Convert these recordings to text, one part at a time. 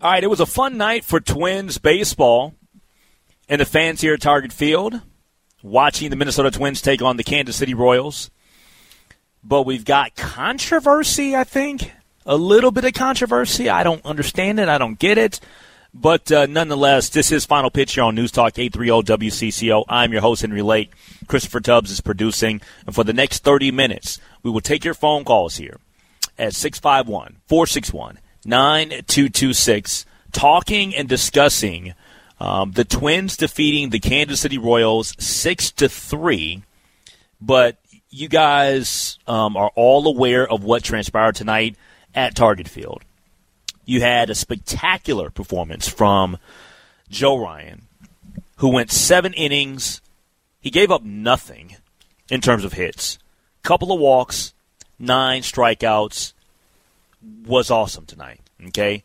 All right, it was a fun night for Twins baseball and the fans here at Target Field, watching the Minnesota Twins take on the Kansas City Royals. But we've got controversy, I think. A little bit of controversy. I don't understand it. I don't get it. But nonetheless, this is Final Pitch here on News Talk 830 WCCO. I'm your host, Henry Lake. Christopher Tubbs is producing. And for the next 30 minutes, we will take your phone calls here at 651-461-9226, talking and discussing the Twins defeating the Kansas City Royals 6-3. But you guys are all aware of what transpired tonight at Target Field. You had a spectacular performance from Joe Ryan, who went 7 innings. He gave up nothing in terms of hits. Couple of walks, 9 strikeouts. Was awesome tonight, okay?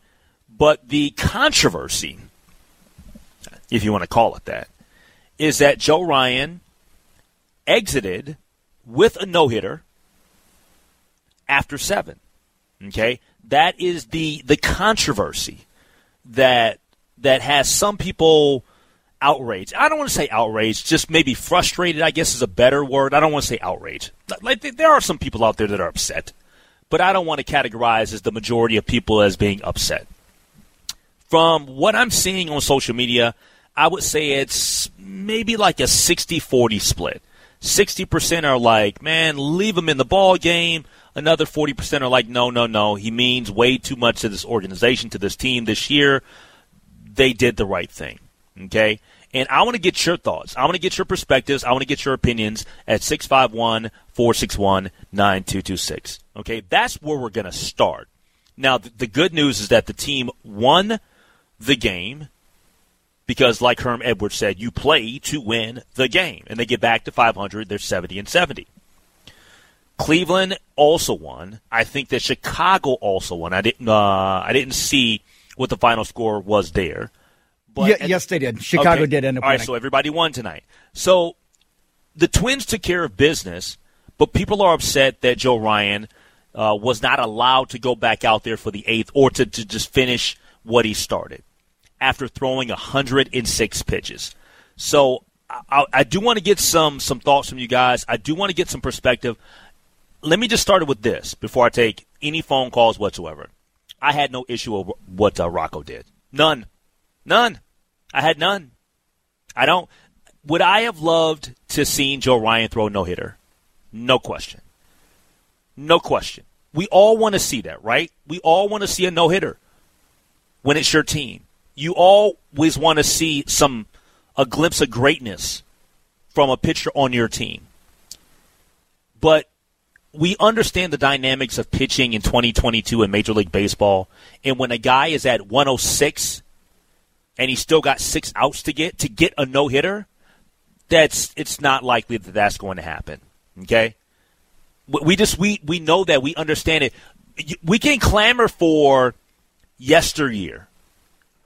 But the controversy, if you want to call it that, is that Joe Ryan exited with a no-hitter after 7, okay? That is the controversy that has some people outraged. I don't want to say outraged, just maybe frustrated, I guess is a better word. I don't want to say outraged. Like, there are some people out there that are upset, but I don't want to categorize as the majority of people as being upset. From what I'm seeing on social media, I would say it's maybe like a 60-40 split. 60% are like, man, leave him in the ball game. Another 40% are like, no. He means way too much to this organization, to this team this year. They did the right thing, okay? And I want to get your thoughts. I want to get your perspectives. I want to get your opinions at 651-461-9226, okay? That's where we're going to start. Now, the good news is that the team won the game because, like Herm Edwards said, you play to win the game. And they get back to 500. They're 70-70. Cleveland also won. I think that Chicago also won. I didn't see what the final score was there. But yes, they did. Chicago did end up winning. All right, so everybody won tonight. So the Twins took care of business, but people are upset that Joe Ryan was not allowed to go back out there for the eighth or to just finish what he started after throwing 106 pitches. So I do want to get some thoughts from you guys. I do want to get some perspective. Let me just start with this before I take any phone calls whatsoever. I had no issue with what Rocco did. None. I had none. I don't. Would I have loved to seen Joe Ryan throw a no-hitter? No question. We all want to see that, right? We all want to see a no-hitter when it's your team. You always want to see a glimpse of greatness from a pitcher on your team. But we understand the dynamics of pitching in 2022 in Major League Baseball, and when a guy is at 106 and he's still got 6 outs to get a no-hitter, it's not likely that's going to happen, okay? We know that. We understand it. We can clamor for yesteryear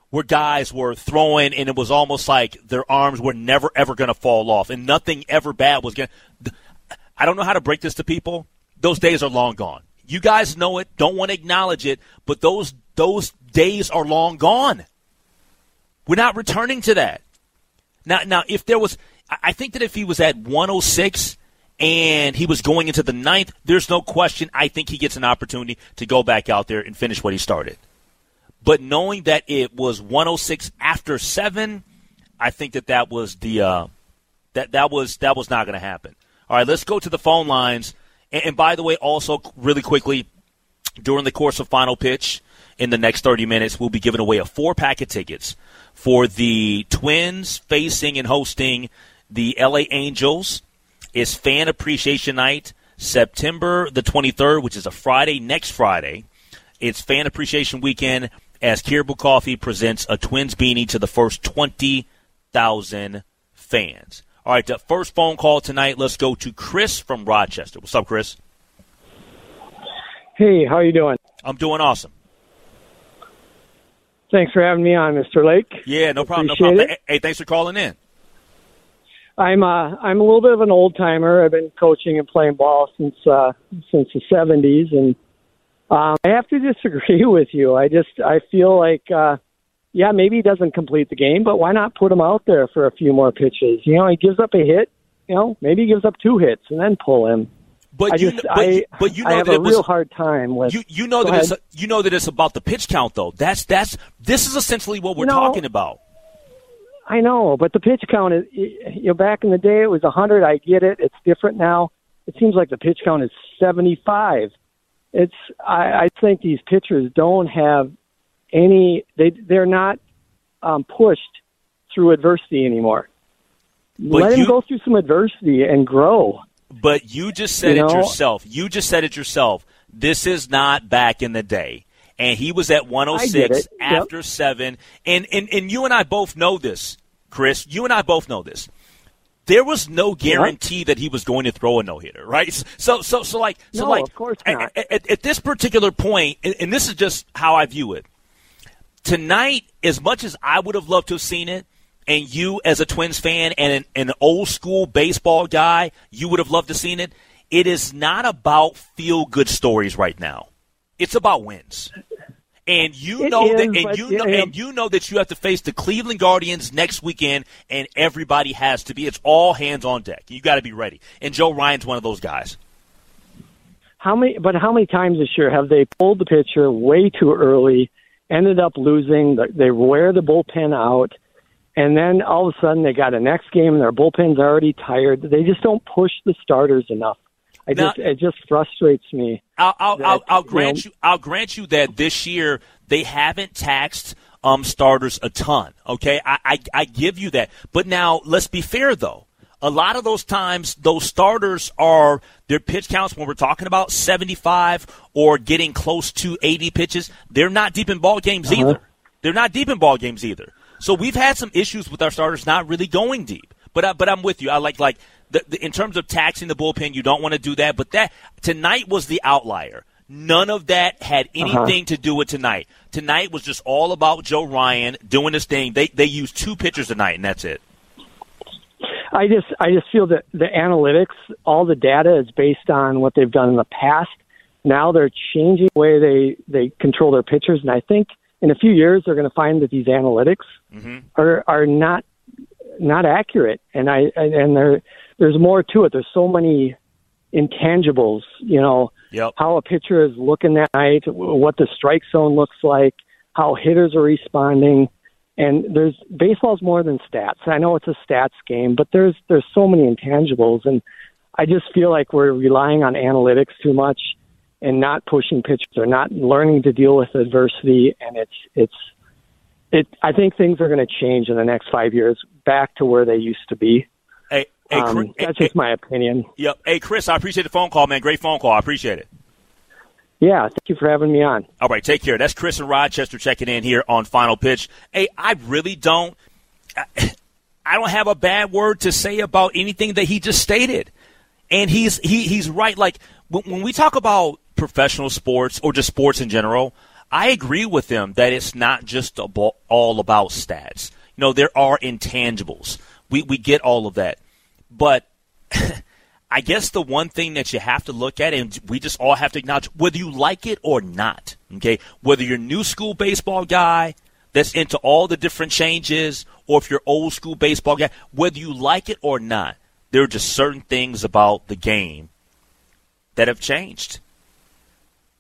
where guys were throwing and it was almost like their arms were never, ever going to fall off and nothing ever bad was going to – I don't know how to break this to people. Those days are long gone. You guys know it, don't want to acknowledge it, but those days are long gone. We're not returning to that. Now, if there was – I think that if he was at 106 and he was going into the 9th, there's no question I think he gets an opportunity to go back out there and finish what he started. But knowing that it was 106 after 7, I think that was the that was not going to happen. All right, let's go to the phone lines. And by the way, also really quickly, during the course of Final Pitch, in the next 30 minutes, we'll be giving away a 4-pack of tickets for the Twins facing and hosting the LA Angels. It's Fan Appreciation Night, September the 23rd, which is a Friday, next Friday. It's Fan Appreciation Weekend as Caribou Coffee presents a Twins beanie to the first 20,000 fans. All right, the first phone call tonight, let's go to Chris from Rochester. What's up, Chris? Hey, how you doing? I'm doing awesome. Thanks for having me on, Mr. Lake. Yeah, no problem. Hey, thanks for calling in. I'm a little bit of an old timer. I've been coaching and playing ball since the 70s, and I have to disagree with you. I feel like, yeah, maybe he doesn't complete the game, but why not put him out there for a few more pitches? You know, he gives up a hit. You know, maybe he gives up two hits and then pull him. But you know I have a real hard time with. You know that it's about the pitch count though. This is essentially what we're talking about. I know, but the pitch count is, you know, back in the day it was 100. I get it. It's different now. It seems like the pitch count is 75. I think these pitchers don't have any. They're not pushed through adversity anymore. Let him go through some adversity and grow. But you just said it yourself. You just said it yourself. This is not back in the day. And he was at 106 after 7. And you and I both know this, Chris. You and I both know this. There was no guarantee that he was going to throw a no-hitter, right? So, of course not. At this particular point, and this is just how I view it, tonight, as much as I would have loved to have seen it, and you, as a Twins fan and an old-school baseball guy, you would have loved to have seen it. It is not about feel-good stories right now. It's about wins. And you know that you have to face the Cleveland Guardians next weekend, and everybody has to be. It's all hands on deck. You got to be ready. And Joe Ryan's one of those guys. How many times this year have they pulled the pitcher way too early, ended up losing, they wear the bullpen out, and then all of a sudden they got a next game and their bullpen's already tired. They just don't push the starters enough. It just frustrates me. I'll grant you that this year they haven't taxed starters a ton. Okay, I give you that. But now let's be fair though. A lot of those times, those starters are their pitch counts when we're talking about 75 or getting close to 80 pitches. They're not deep in ball games either. They're not deep in ball games either. So we've had some issues with our starters not really going deep. But I'm with you. I like. In terms of taxing the bullpen, you don't want to do that. But that tonight was the outlier. None of that had anything to do with tonight. Tonight was just all about Joe Ryan doing his thing. They used two pitchers tonight, and that's it. I just feel that the analytics, all the data is based on what they've done in the past. Now they're changing the way they control their pitchers, and I think in a few years they're going to find that these analytics are not accurate, and they're. There's more to it. There's so many intangibles, you know, how a pitcher is looking that night, what the strike zone looks like, how hitters are responding. And baseball's more than stats. I know it's a stats game, but there's so many intangibles. And I just feel like we're relying on analytics too much and not pushing pitchers or not learning to deal with adversity. And I think things are going to change in the next 5 years back to where they used to be. Hey, Chris, that's just my opinion. Yep. Hey, Chris, I appreciate the phone call, man. Great phone call. I appreciate it. Yeah, thank you for having me on. All right, take care. That's Chris and Rochester checking in here on Final Pitch. Hey, I don't have a bad word to say about anything that he just stated. And he's right. Like, when we talk about professional sports or just sports in general, I agree with him that it's not just all about stats. You know, there are intangibles. We get all of that. But I guess the one thing that you have to look at, and we just all have to acknowledge, whether you like it or not, okay, whether you're a new school baseball guy that's into all the different changes or if you're old school baseball guy, whether you like it or not, there are just certain things about the game that have changed.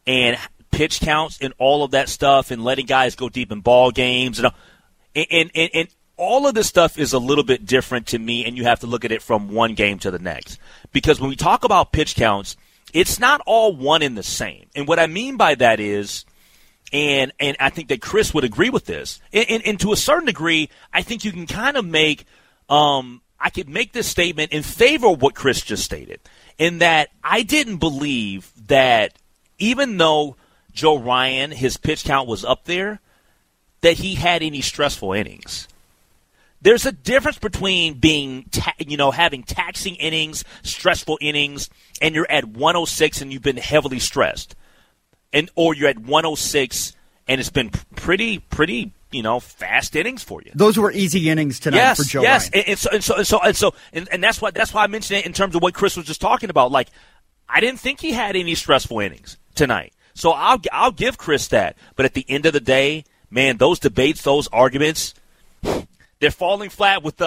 And pitch counts and all of that stuff and letting guys go deep in ball games and all of this stuff is a little bit different to me, and you have to look at it from one game to the next. Because when we talk about pitch counts, it's not all one and the same. And what I mean by that is, and I think that Chris would agree with this, and to a certain degree, I think you can kind of make I could make this statement in favor of what Chris just stated, in that I didn't believe that even though Joe Ryan, his pitch count was up there, that he had any stressful innings. There's a difference between having taxing innings, stressful innings, and you're at 106 and you've been heavily stressed, or you're at 106 and it's been pretty, fast innings for you. Those were easy innings tonight for Joe Ryan. And that's why I mentioned it in terms of what Chris was just talking about. Like, I didn't think he had any stressful innings tonight. So I'll give Chris that. But at the end of the day, man, those debates, those arguments, they're falling flat with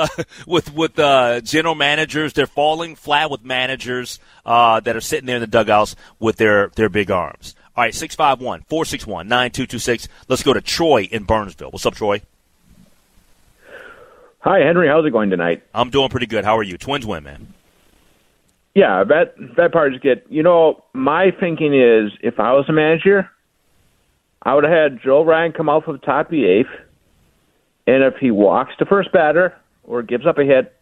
general managers. They're falling flat with managers that are sitting there in the dugouts with their big arms. All right, 651-461-9226. Let's go to Troy in Burnsville. What's up, Troy? Hi, Henry. How's it going tonight? I'm doing pretty good. How are you? Twins win, man. Yeah, that part is good. You know, my thinking is if I was a manager, I would have had Joe Ryan come off of the top of the eighth, and if he walks the first batter or gives up a hit,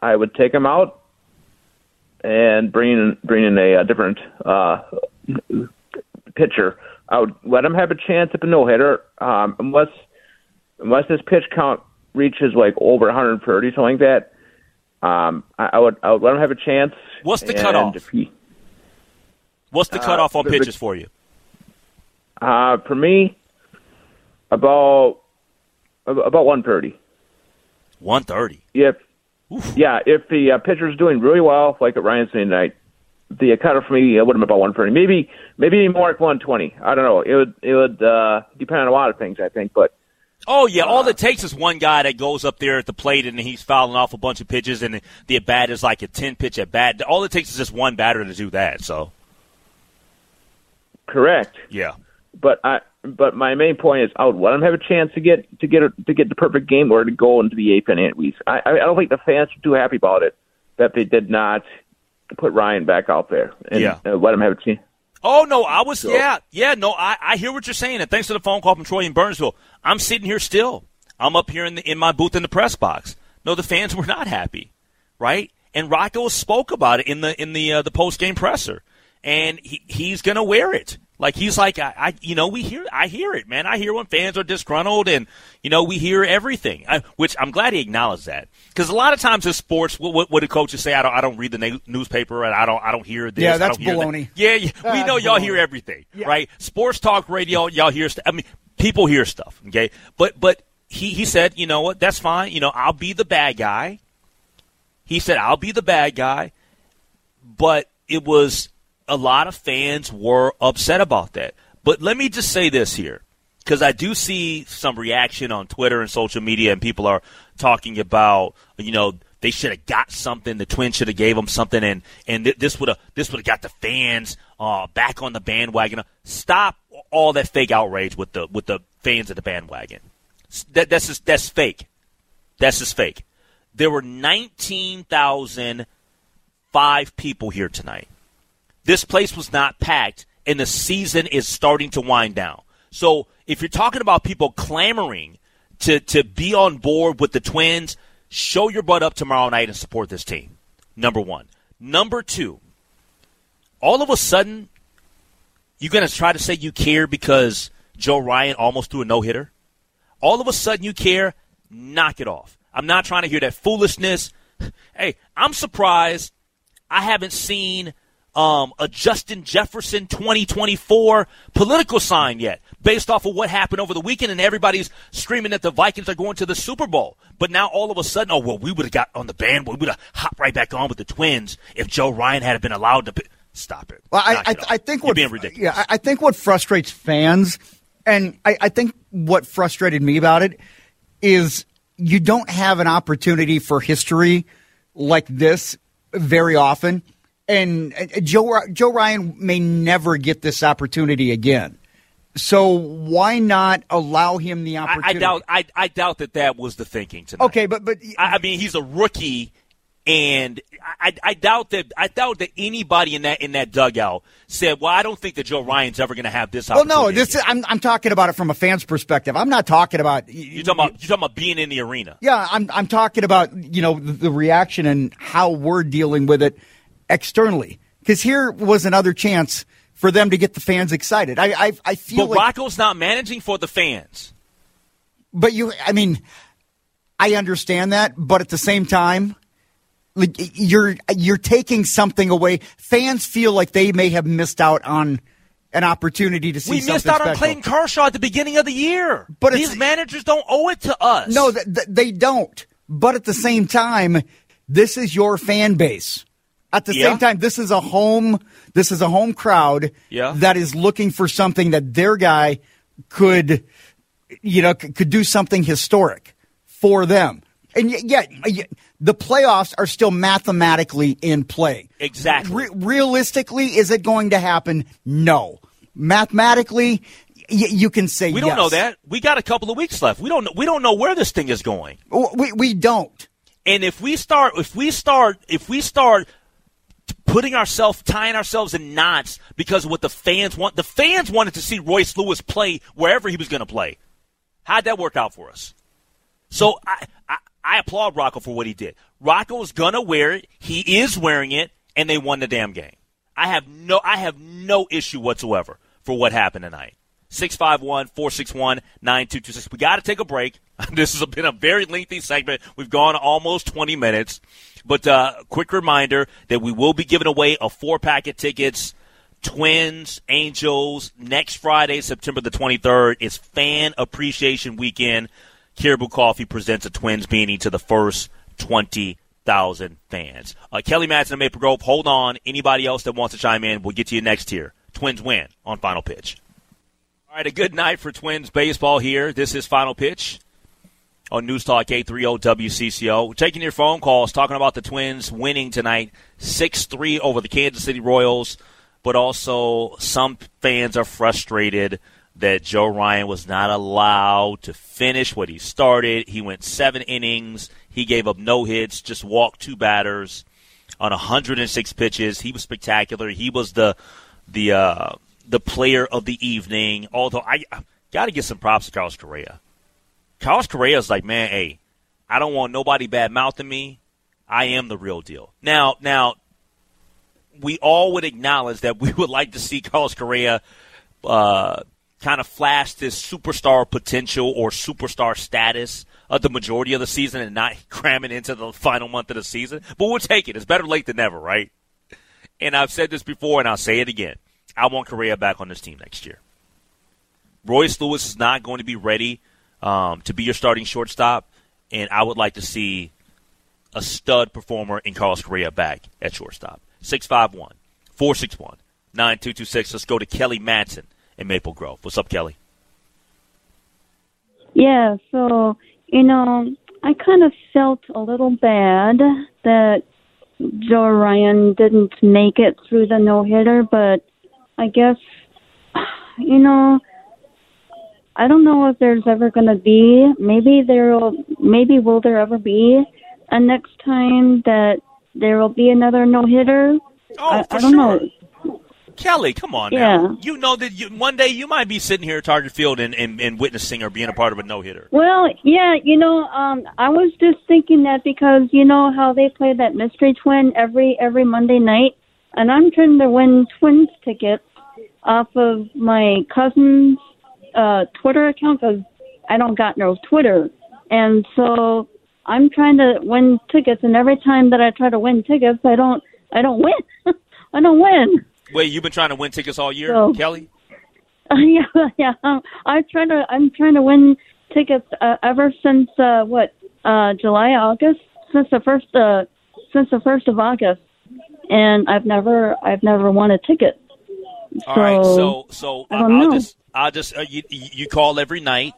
I would take him out and bring in a different pitcher. I would let him have a chance at a no-hitter unless his pitch count reaches like over 130, something like that. I would let him have a chance. What's the cutoff? What's the cutoff on pitches for you? For me, about 130. 130. If the pitcher is doing really well, like at Ryan's tonight, the cutoff for me would have been about 130. Maybe more like 120. I don't know. It would depend on a lot of things, I think, but. Oh, yeah, all it takes is one guy that goes up there at the plate and he's fouling off a bunch of pitches and the at-bat is like a 10-pitch at-bat. All it takes is just one batter to do that, so. Correct. Yeah. But my main point is I would let him have a chance to get the perfect game or to go into the eighth inning at least. I don't think the fans are too happy about it that they did not put Ryan back out there and let him have a chance. Oh, no, I was, I hear what you're saying, and thanks for the phone call from Troy in Burnsville. I'm sitting here still. I'm up here in my booth in the press box. No, the fans were not happy, right? And Rocco spoke about it in the post-game presser, and he's going to wear it. Like, he's like, I hear it, man. I hear when fans are disgruntled, and, you know, we hear everything, which I'm glad he acknowledged that. Because a lot of times in sports, what do coaches say? I don't read the newspaper, and I don't hear this. Yeah, that's baloney. We know y'all hear everything, right? Sports talk radio, y'all hear stuff. I mean, people hear stuff, okay? But he said, you know what, that's fine. You know, I'll be the bad guy. He said, I'll be the bad guy. But it was – a lot of fans were upset about that. But let me just say this here, because I do see some reaction on Twitter and social media, and people are talking about, you know, they should have got something, the Twins should have gave them something, and this would have got the fans back on the bandwagon. Stop all that fake outrage with the fans of the bandwagon. That's fake. That's just fake. There were 19,005 people here tonight. This place was not packed, and the season is starting to wind down. So if you're talking about people clamoring to be on board with the Twins, show your butt up tomorrow night and support this team, number one. Number two, all of a sudden, you're going to try to say you care because Joe Ryan almost threw a no-hitter? All of a sudden you care? Knock it off. I'm not trying to hear that foolishness. Hey, I'm surprised I haven't seen a Justin Jefferson 2024 political sign yet, based off of what happened over the weekend, and everybody's screaming that the Vikings are going to the Super Bowl. But now all of a sudden, oh, well, we would have got on the band, we would have hopped right back on with the Twins if Joe Ryan had been allowed to stop it. Well, I think you're being ridiculous. Yeah, I think what frustrates fans, and I think what frustrated me about it, is you don't have an opportunity for history like this very often. And Joe Ryan may never get this opportunity again. So why not allow him the opportunity? I doubt that was the thinking tonight. Okay, but I mean, he's a rookie, and I doubt that anybody in that dugout said, "Well, I don't think that Joe Ryan's ever going to have this opportunity." Well, no, I'm talking about it from a fan's perspective. I'm not talking about you're talking about being in the arena. Yeah, I'm talking about, you know, the reaction and how we're dealing with it externally, because here was another chance for them to get the fans excited. I feel, but like Rocco's not managing for the fans. But I understand that, but at the same time, like, you're taking something away. Fans feel like they may have missed out on an opportunity to see something special. We missed out on Clayton Kershaw at the beginning of the year. But these managers don't owe it to us. No, they don't. But at the same time, this is your fan base. At the same time, this is a home This is a home crowd that is looking for something that their guy could, you know, could do something historic for them. And yet, the playoffs are still mathematically in play. Exactly. Realistically, is it going to happen? No. Mathematically, you can say yes. We don't know that. We got a couple of weeks left. We don't know where this thing is going. We don't. And if we start putting ourselves, tying ourselves in knots because of what the fans want. The fans wanted to see Royce Lewis play wherever he was going to play. How'd that work out for us? So I applaud Rocco for what he did. Rocco is going to wear it. He is wearing it, and they won the damn game. I have no issue whatsoever for what happened tonight. 651-461-9226. We got to take a break. This has been a very lengthy segment. We've gone almost 20 minutes. But quick reminder that we will be giving away a 4-pack of tickets, Twins, Angels, next Friday, September the 23rd. It's Fan Appreciation Weekend. Caribou Coffee presents a Twins beanie to the first 20,000 fans. Kelly Madsen and Maple Grove, hold on. Anybody else that wants to chime in, we'll get to you next here. Twins win on Final Pitch. All right, a good night for Twins baseball here. This is Final Pitch on News Talk 830 WCCO. We're taking your phone calls, talking about the Twins winning tonight 6-3 over the Kansas City Royals, but also some fans are frustrated that Joe Ryan was not allowed to finish what he started. He went 7 innings. He gave up no hits, just walked 2 batters on 106 pitches. He was spectacular. He was the player of the evening, although I got to get some props to Carlos Correa. Carlos Correa is like, man, hey, I don't want nobody bad-mouthing me. I am the real deal. Now, we all would acknowledge that we would like to see Carlos Correa kind of flash this superstar potential or superstar status of the majority of the season and not cram it into the final month of the season. But we'll take it. It's better late than never, right? And I've said this before, and I'll say it again. I want Correa back on this team next year. Royce Lewis is not going to be ready to be your starting shortstop, and I would like to see a stud performer in Carlos Correa back at shortstop. 651-461-9226. Let's go to Kelly Madsen in Maple Grove. What's up, Kelly? Yeah, so, you know, I kind of felt a little bad that Joe Ryan didn't make it through the no-hitter, but I guess, you know, I don't know if there's ever going to be, will there ever be a next time that there will be another no-hitter? Oh, I don't know. Kelly, come on now. You know that one day you might be sitting here at Target Field and witnessing or being a part of a no-hitter. Well, yeah, you know, I was just thinking that because you know how they play that mystery twin every Monday night, and I'm trying to win Twins tickets off of my cousin's Twitter account because I don't got no Twitter, and so I'm trying to win tickets. And every time that I try to win tickets, I don't win. I don't win. Wait, you've been trying to win tickets all year, so, Kelly? Yeah. I'm trying to win tickets ever since July, August, since the first of August, and I've never won a ticket. All right, so I'll just call every night.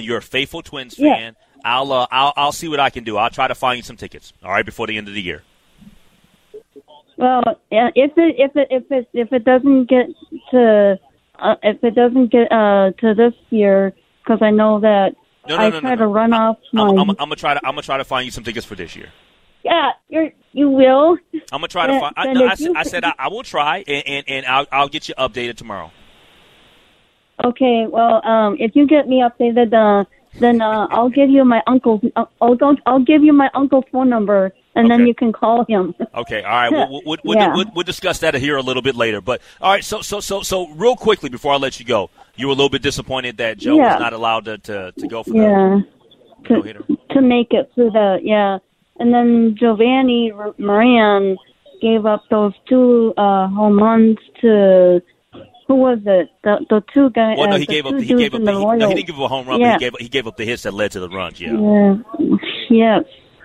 You're a faithful Twins fan. Yeah. I'll see what I can do. I'll try to find you some tickets. All right, before the end of the year. Well, if it doesn't get to this year, because I know that I'm gonna try to find you some tickets for this year. Yeah, you will. I'm gonna try to find. I will try, and I'll get you updated tomorrow. Okay, well, if you get me updated, then I'll give you my uncle's. I'll give you my uncle's phone number, and then you can call him. Okay, all right. We'll discuss that here a little bit later. But all right, so real quickly before I let you go, you were a little bit disappointed that Joe was not allowed to go for the no-hitter to make it through the and then Giovanni Moran gave up those 2 home runs to. Who was it? The two guys. Well, no, he didn't give up a home run. But he gave up the hits that led to the runs. Yeah.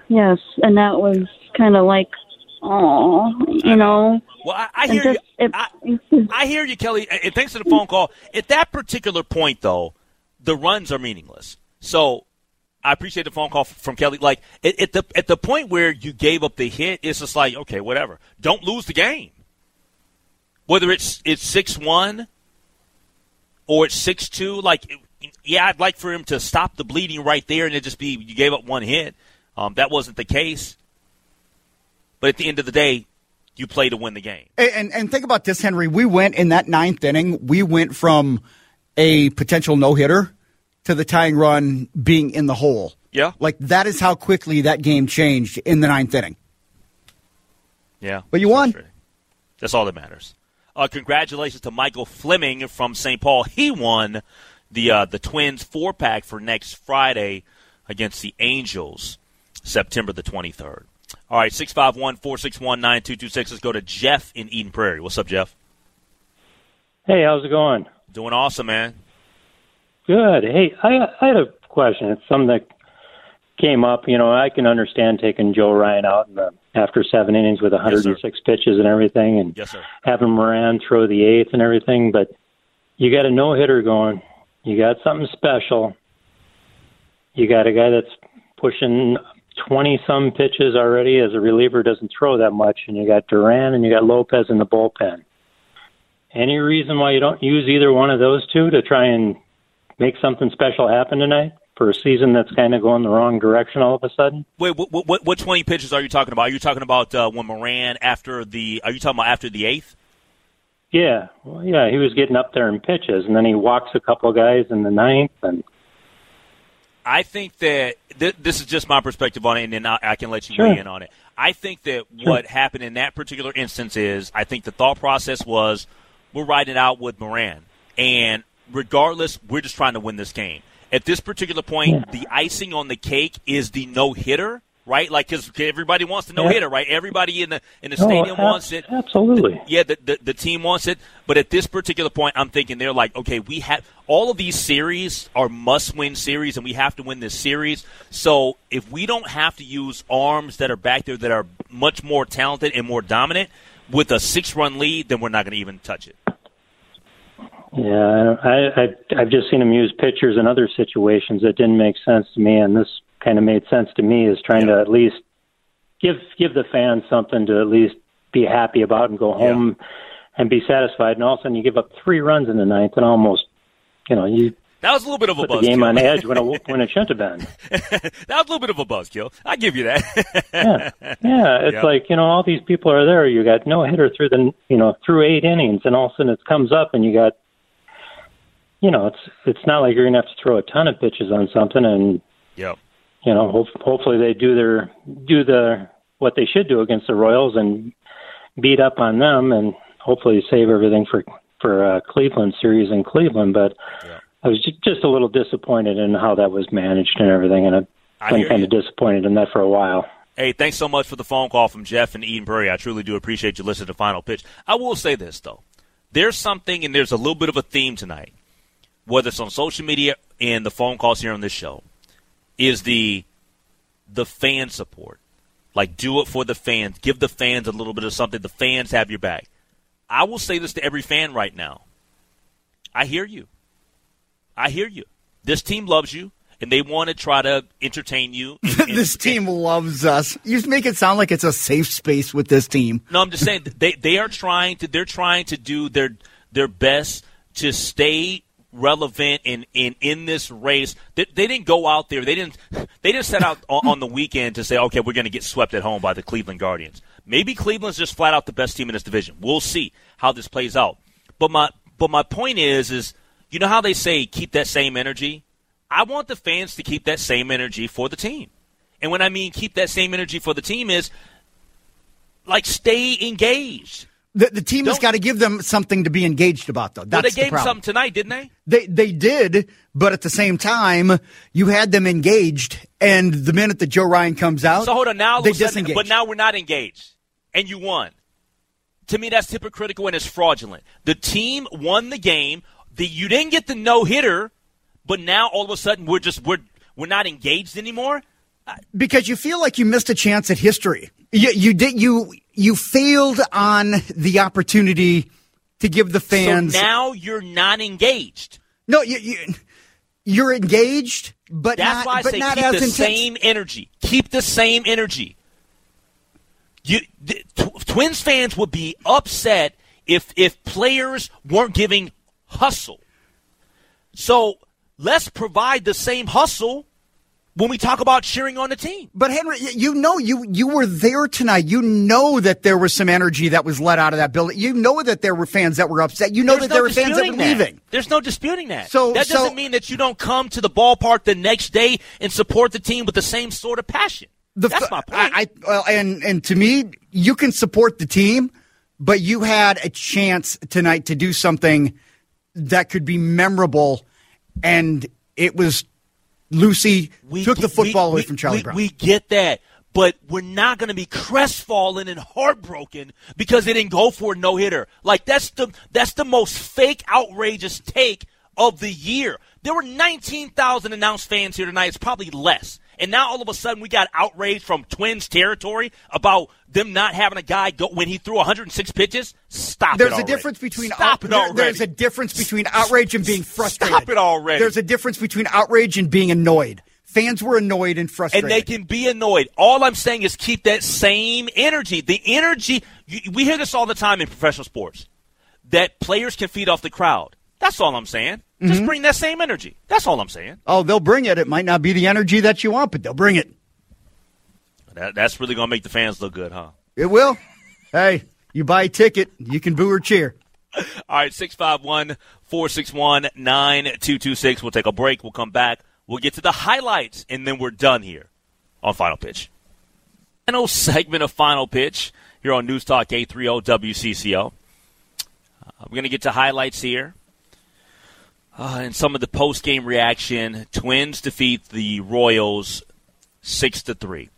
Yes. And that was kind of like, oh, you know. Well, I hear you, Kelly. And thanks for the phone call. At that particular point, though, the runs are meaningless. So I appreciate the phone call from Kelly. Like at the point where you gave up the hit, it's just like, okay, whatever. Don't lose the game. Whether it's 6-1 or it's 6-2, like, yeah, I'd like for him to stop the bleeding right there and it just be you gave up one hit. That wasn't the case. But at the end of the day, you play to win the game. And think about this, Henry. We went in that ninth inning, we went from a potential no-hitter to the tying run being in the hole. Yeah. Like, that is how quickly that game changed in the ninth inning. Yeah. But you won. That's all that matters. Congratulations to Michael Fleming from St. Paul. He won the Twins 4-pack for next Friday against the Angels, September the 23rd. All right, 651-461-9226. Let's go to Jeff in Eden Prairie. What's up, Jeff? Hey, how's it going? Doing awesome, man. Good. Hey, I had a question. It's something that came up. You know, I can understand taking Joe Ryan out in the after 7 innings with 106 pitches and everything, and having Moran throw the 8th and everything. But you got a no-hitter going. You got something special. You got a guy that's pushing 20-some pitches already as a reliever, doesn't throw that much, and you got Duran and you got Lopez in the bullpen. Any reason why you don't use either one of those two to try and make something special happen tonight? For a season that's kind of going the wrong direction all of a sudden. Wait, what 20 pitches are you talking about? Are you talking about when Moran Are you talking about after the 8th? Yeah, well, yeah, he was getting up there in pitches, and then he walks a couple of guys in the 9th. And I think that this is just my perspective on it, and then I can let you weigh in on it. I think that what happened in that particular instance is I think the thought process was we're riding it out with Moran, and regardless, we're just trying to win this game. At this particular point, the icing on the cake is the no-hitter, right? Like, because everybody wants the no-hitter, right? Everybody in the stadium wants it. Absolutely. The team wants it. But at this particular point, I'm thinking they're like, okay, we have all of these series are must-win series, and we have to win this series. So if we don't have to use arms that are back there that are much more talented and more dominant with a 6-run lead, then we're not going to even touch it. Yeah, I've just seen him use pitchers in other situations that didn't make sense to me, and this kind of made sense to me, is trying to at least give the fans something to at least be happy about and go home and be satisfied. And all of a sudden, you give up 3 runs in the 9th, and almost, you know, you that was a little bit of a buzz. The game on edge when it shouldn't have been. That was a little bit of a buzzkill. I give you that. It's like, you know, all these people are there. You got no hitter through through 8 innings, and all of a sudden it comes up, and you got. You know, it's not like you're going to have to throw a ton of pitches on something, and you know, hopefully they do what they should do against the Royals and beat up on them, and hopefully save everything for Cleveland series in Cleveland. But I was just a little disappointed in how that was managed and everything, and I've been kind of disappointed in that for a while. Hey, thanks so much for the phone call from Jeff in Eden Prairie. I truly do appreciate you listening to Final Pitch. I will say this though, there's something, and there's a little bit of a theme tonight. Whether it's on social media and the phone calls here on this show, is the fan support. Like, do it for the fans. Give the fans a little bit of something. The fans have your back. I will say this to every fan right now. I hear you. I hear you. This team loves you, and they want to try to entertain you. This team loves us. You just make it sound like it's a safe space with this team. No, I'm just saying they are trying to. They're trying to do their best to stay relevant and in this race. They didn't go out there. They didn't set out on the weekend to say, okay, we're going to get swept at home by the Cleveland Guardians. Maybe Cleveland's just flat out the best team in this division. We'll see how this plays out. But my point is you know how they say keep that same energy? I want the fans to keep that same energy for the team. And when I mean keep that same energy for the team is like stay engaged. The team has got to give them something to be engaged about, though. That's the problem. They gave something tonight, didn't they? They did, but at the same time, you had them engaged, and the minute that Joe Ryan comes out, so hold on, now they disengage. But now we're not engaged, and you won. To me, that's hypocritical and it's fraudulent. The team won the game. You didn't get the no hitter, but now all of a sudden we're not engaged anymore. Because you feel like you missed a chance at history. You did you you failed on the opportunity to give the fans. So now you're not engaged. No, you're engaged, but that's not, why I but say not keep as the intense. Same energy. Keep the same energy. Twins fans would be upset if players weren't giving hustle. So let's provide the same hustle when we talk about cheering on the team. But, Henry, you were there tonight. You know that there was some energy that was let out of that building. You know that there were fans that were upset. You know that there were fans that were leaving. There's no disputing that. So that doesn't mean that you don't come to the ballpark the next day and support the team with the same sort of passion. That's my point. And to me, you can support the team, but you had a chance tonight to do something that could be memorable, and it was Lucy took the football away from Charlie Brown. We get that, but we're not going to be crestfallen and heartbroken because they didn't go for a no-hitter. Like, that's the most fake, outrageous take of the year. There were 19,000 announced fans here tonight. It's probably less. And now all of a sudden we got outraged from Twins territory about them not having a guy go when he threw 106 pitches. There's a difference between outrage and being frustrated. Stop it already. There's a difference between outrage and being annoyed. Fans were annoyed and frustrated. And they can be annoyed. All I'm saying is keep that same energy. The energy – we hear this all the time in professional sports, that players can feed off the crowd. That's all I'm saying. Just bring that same energy. That's all I'm saying. Oh, they'll bring it. It might not be the energy that you want, but they'll bring it. That's really going to make the fans look good, huh? It will. Hey, you buy a ticket, you can boo or cheer. All right, 651-461-9226. We'll take a break. We'll come back. We'll get to the highlights, and then we're done here on Final Pitch. Final segment of Final Pitch here on News Talk 830 WCCO. We're going to get to highlights here. And some of the post-game reaction, Twins defeat the Royals 6-3.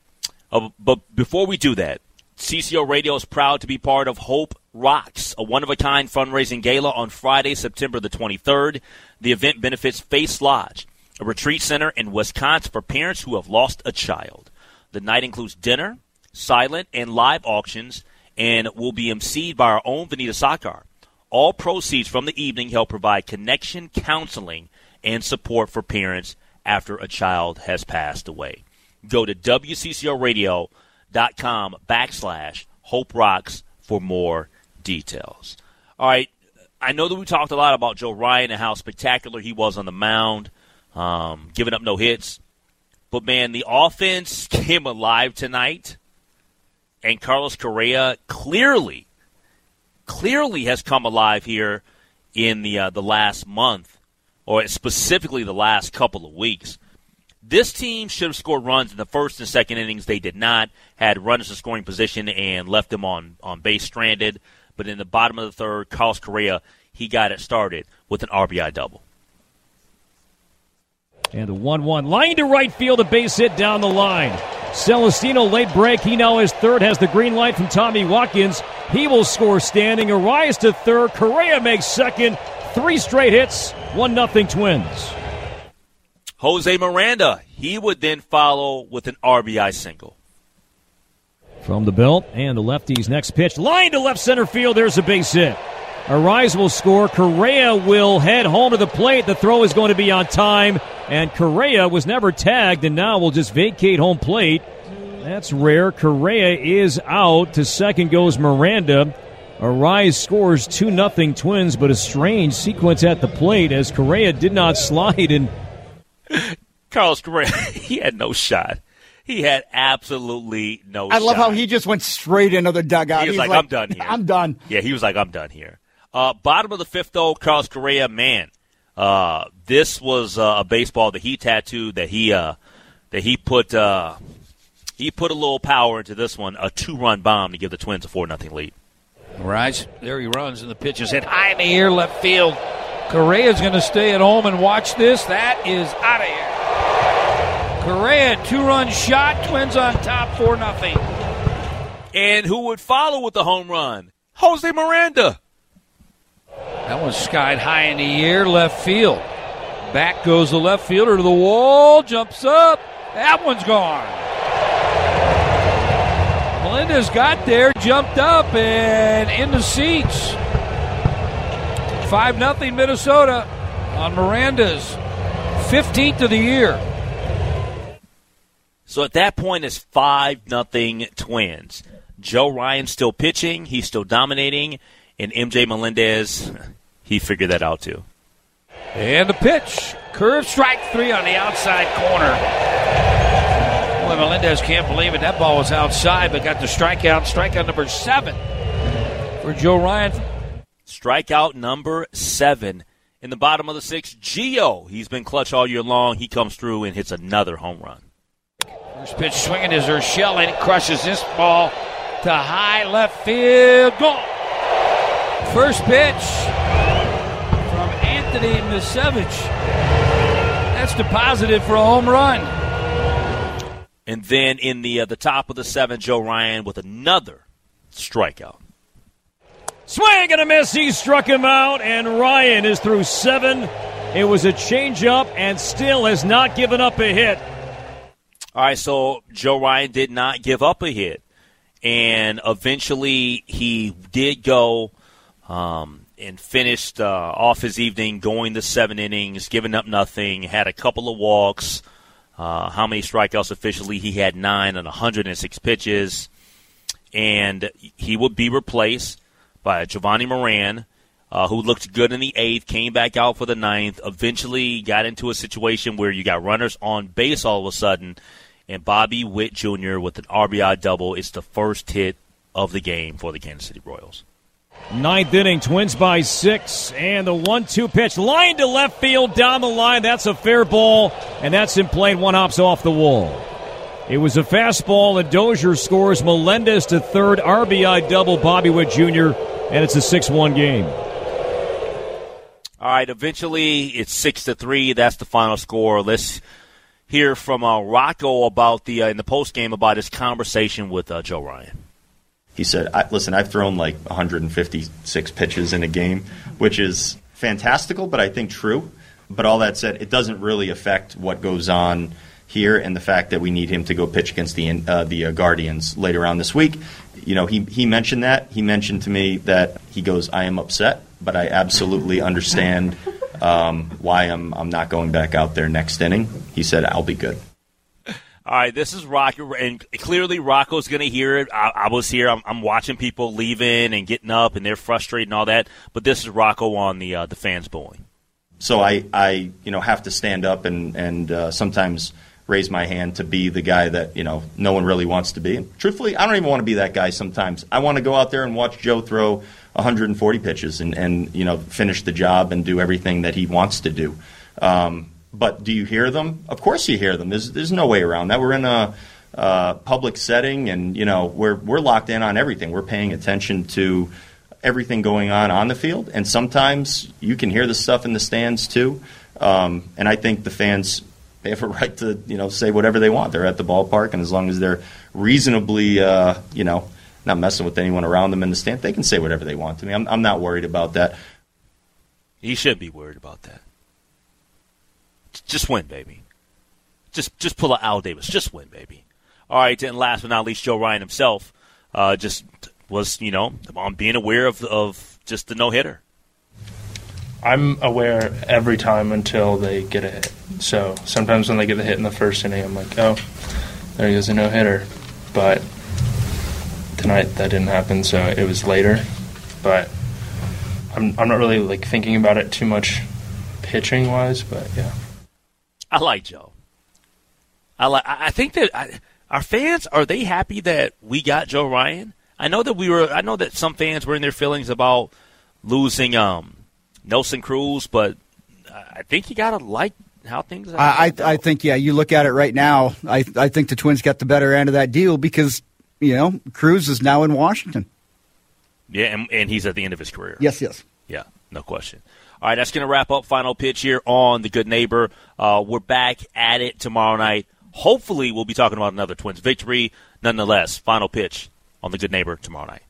But before we do that, CCO Radio is proud to be part of Hope Rocks, a one-of-a-kind fundraising gala on Friday, September the 23rd. The event benefits Face Lodge, a retreat center in Wisconsin for parents who have lost a child. The night includes dinner, silent, and live auctions, and will be emceed by our own Vanita Sakar. All proceeds from the evening help provide connection, counseling, and support for parents after a child has passed away. Go to WCCOradio.com/Hope Rocks for more details. All right, I know that we talked a lot about Joe Ryan and how spectacular he was on the mound, giving up no hits. But, man, the offense came alive tonight, and Carlos Correa clearly has come alive here in the last month, or specifically the last couple of weeks. This team should have scored runs in the first and second innings. They did not, had runners in scoring position and left them on base stranded. But in the bottom of the third, Carlos Correa, he got it started with an RBI double. And the 1-1 line to right field, a base hit down the line. Celestino late break. He now is third, has the green light from Tommy Watkins. He will score standing. Arias to third. Correa makes second. Three straight hits. 1-0 Twins. Jose Miranda, he would then follow with an RBI single. From the belt and the lefty's next pitch. Line to left center field. There's a base hit. Arias will score. Correa will head home to the plate. The throw is going to be on time. And Correa was never tagged and now will just vacate home plate. That's rare. Correa is out. To second goes Miranda. Arias scores 2-0 Twins, but a strange sequence at the plate as Correa did not slide. And Carlos Correa, he had no shot. He had absolutely no shot. I love how he just went straight into the dugout. He was like, I'm done here. I'm done. Yeah, he was like, I'm done here. Bottom of the fifth, though, Carlos Correa, man, this was a baseball that he tattooed, that he put a little power into this one, a two-run bomb to give the Twins a 4-0 lead. Right. There he runs, and the pitch is hit high in the air, left field. Correa's going to stay at home and watch this. That is out of here. Correa, two-run shot, Twins on top, 4-0. And who would follow with the home run? Jose Miranda. That one's skied high in the air, left field. Back goes the left fielder to the wall, jumps up. That one's gone. Melendez got there, jumped up, and in the seats. 5-0 Minnesota on Miranda's 15th of the year. So at that point, it's 5-0 Twins. Joe Ryan still pitching. He's still dominating. And M.J. Melendez, he figured that out too. And the pitch. Curve strike three on the outside corner. Boy, Melendez can't believe it. That ball was outside, but got the strikeout. Strikeout number 7 for Joe Ryan. Strikeout number 7. In the bottom of the 6th, Gio. He's been clutch all year long. He comes through and hits another home run. First pitch swinging is Urshela, and it crushes this ball to high left field. Goal. First pitch from Anthony Misevich. That's deposited for a home run. And then in the top of the 7th, Joe Ryan with another strikeout. Swing and a miss. He struck him out, and Ryan is through 7. It was a changeup and still has not given up a hit. All right, so Joe Ryan did not give up a hit, and eventually he did go and finished off his evening going the 7 innings, giving up nothing, had a couple of walks. How many strikeouts officially? He had 9 on 106 pitches, and he would be replaced by Giovanni Moran, who looked good in the 8th, came back out for the 9th, eventually got into a situation where you got runners on base all of a sudden. And Bobby Witt Jr. with an RBI double. It's the first hit of the game for the Kansas City Royals. 9th inning, Twins by 6, and the 1-2 pitch. Line to left field, down the line. That's a fair ball, and that's in play. One hops off the wall. It was a fastball, and Dozier scores. Melendez to 3rd, RBI double, Bobby Witt Jr., and it's a 6-1 game. All right, eventually it's 6-3. That's the final score. Let's hear from Rocco about the in the postgame about his conversation with Joe Ryan. He said, listen, I've thrown like 156 pitches in a game, which is fantastical, but I think true. But all that said, it doesn't really affect what goes on here and the fact that we need him to go pitch against the Guardians later on this week. You know, he mentioned that. He mentioned to me that he goes, I am upset, but I absolutely understand why I'm not going back out there next inning. He said, I'll be good. All right, this is Rocco, and clearly Rocco's going to hear it. I was here. I'm watching people leaving and getting up, and they're frustrated and all that. But this is Rocco on the fans booing. So I you know, have to stand up and sometimes raise my hand to be the guy that, you know, no one really wants to be. And truthfully, I don't even want to be that guy sometimes. I want to go out there and watch Joe throw 140 pitches and you know, finish the job and do everything that he wants to do. But do you hear them? Of course you hear them. There's no way around that. We're in a public setting, and you know, we're locked in on everything. We're paying attention to everything going on the field, and sometimes you can hear the stuff in the stands too. And I think the fans, they have a right to, you know, say whatever they want. They're at the ballpark, and as long as they're reasonably you know, not messing with anyone around them in the stand, they can say whatever they want to me. I'm not worried about that. He should be worried about that. Just win, baby. Just pull out Al Davis. Just win, baby. All right, and last but not least, Joe Ryan himself just was, you know, on being aware of just the no-hitter. I'm aware every time until they get a hit. So sometimes when they get a hit in the first inning, I'm like, oh, there goes a no-hitter. But tonight that didn't happen, so it was later. But I'm not really like thinking about it too much pitching wise, but yeah. I like Joe. I think that our fans, are they happy that we got Joe Ryan? I know that some fans were in their feelings about losing Nelson Cruz, but I think you gotta like how things are. I think, yeah, you look at it right now, I think the Twins got the better end of that deal because, you know, Cruz is now in Washington. Yeah, and he's at the end of his career. Yes. Yeah, no question. All right, that's going to wrap up Final Pitch here on The Good Neighbor. We're back at it tomorrow night. Hopefully we'll be talking about another Twins victory. Nonetheless, Final Pitch on The Good Neighbor tomorrow night.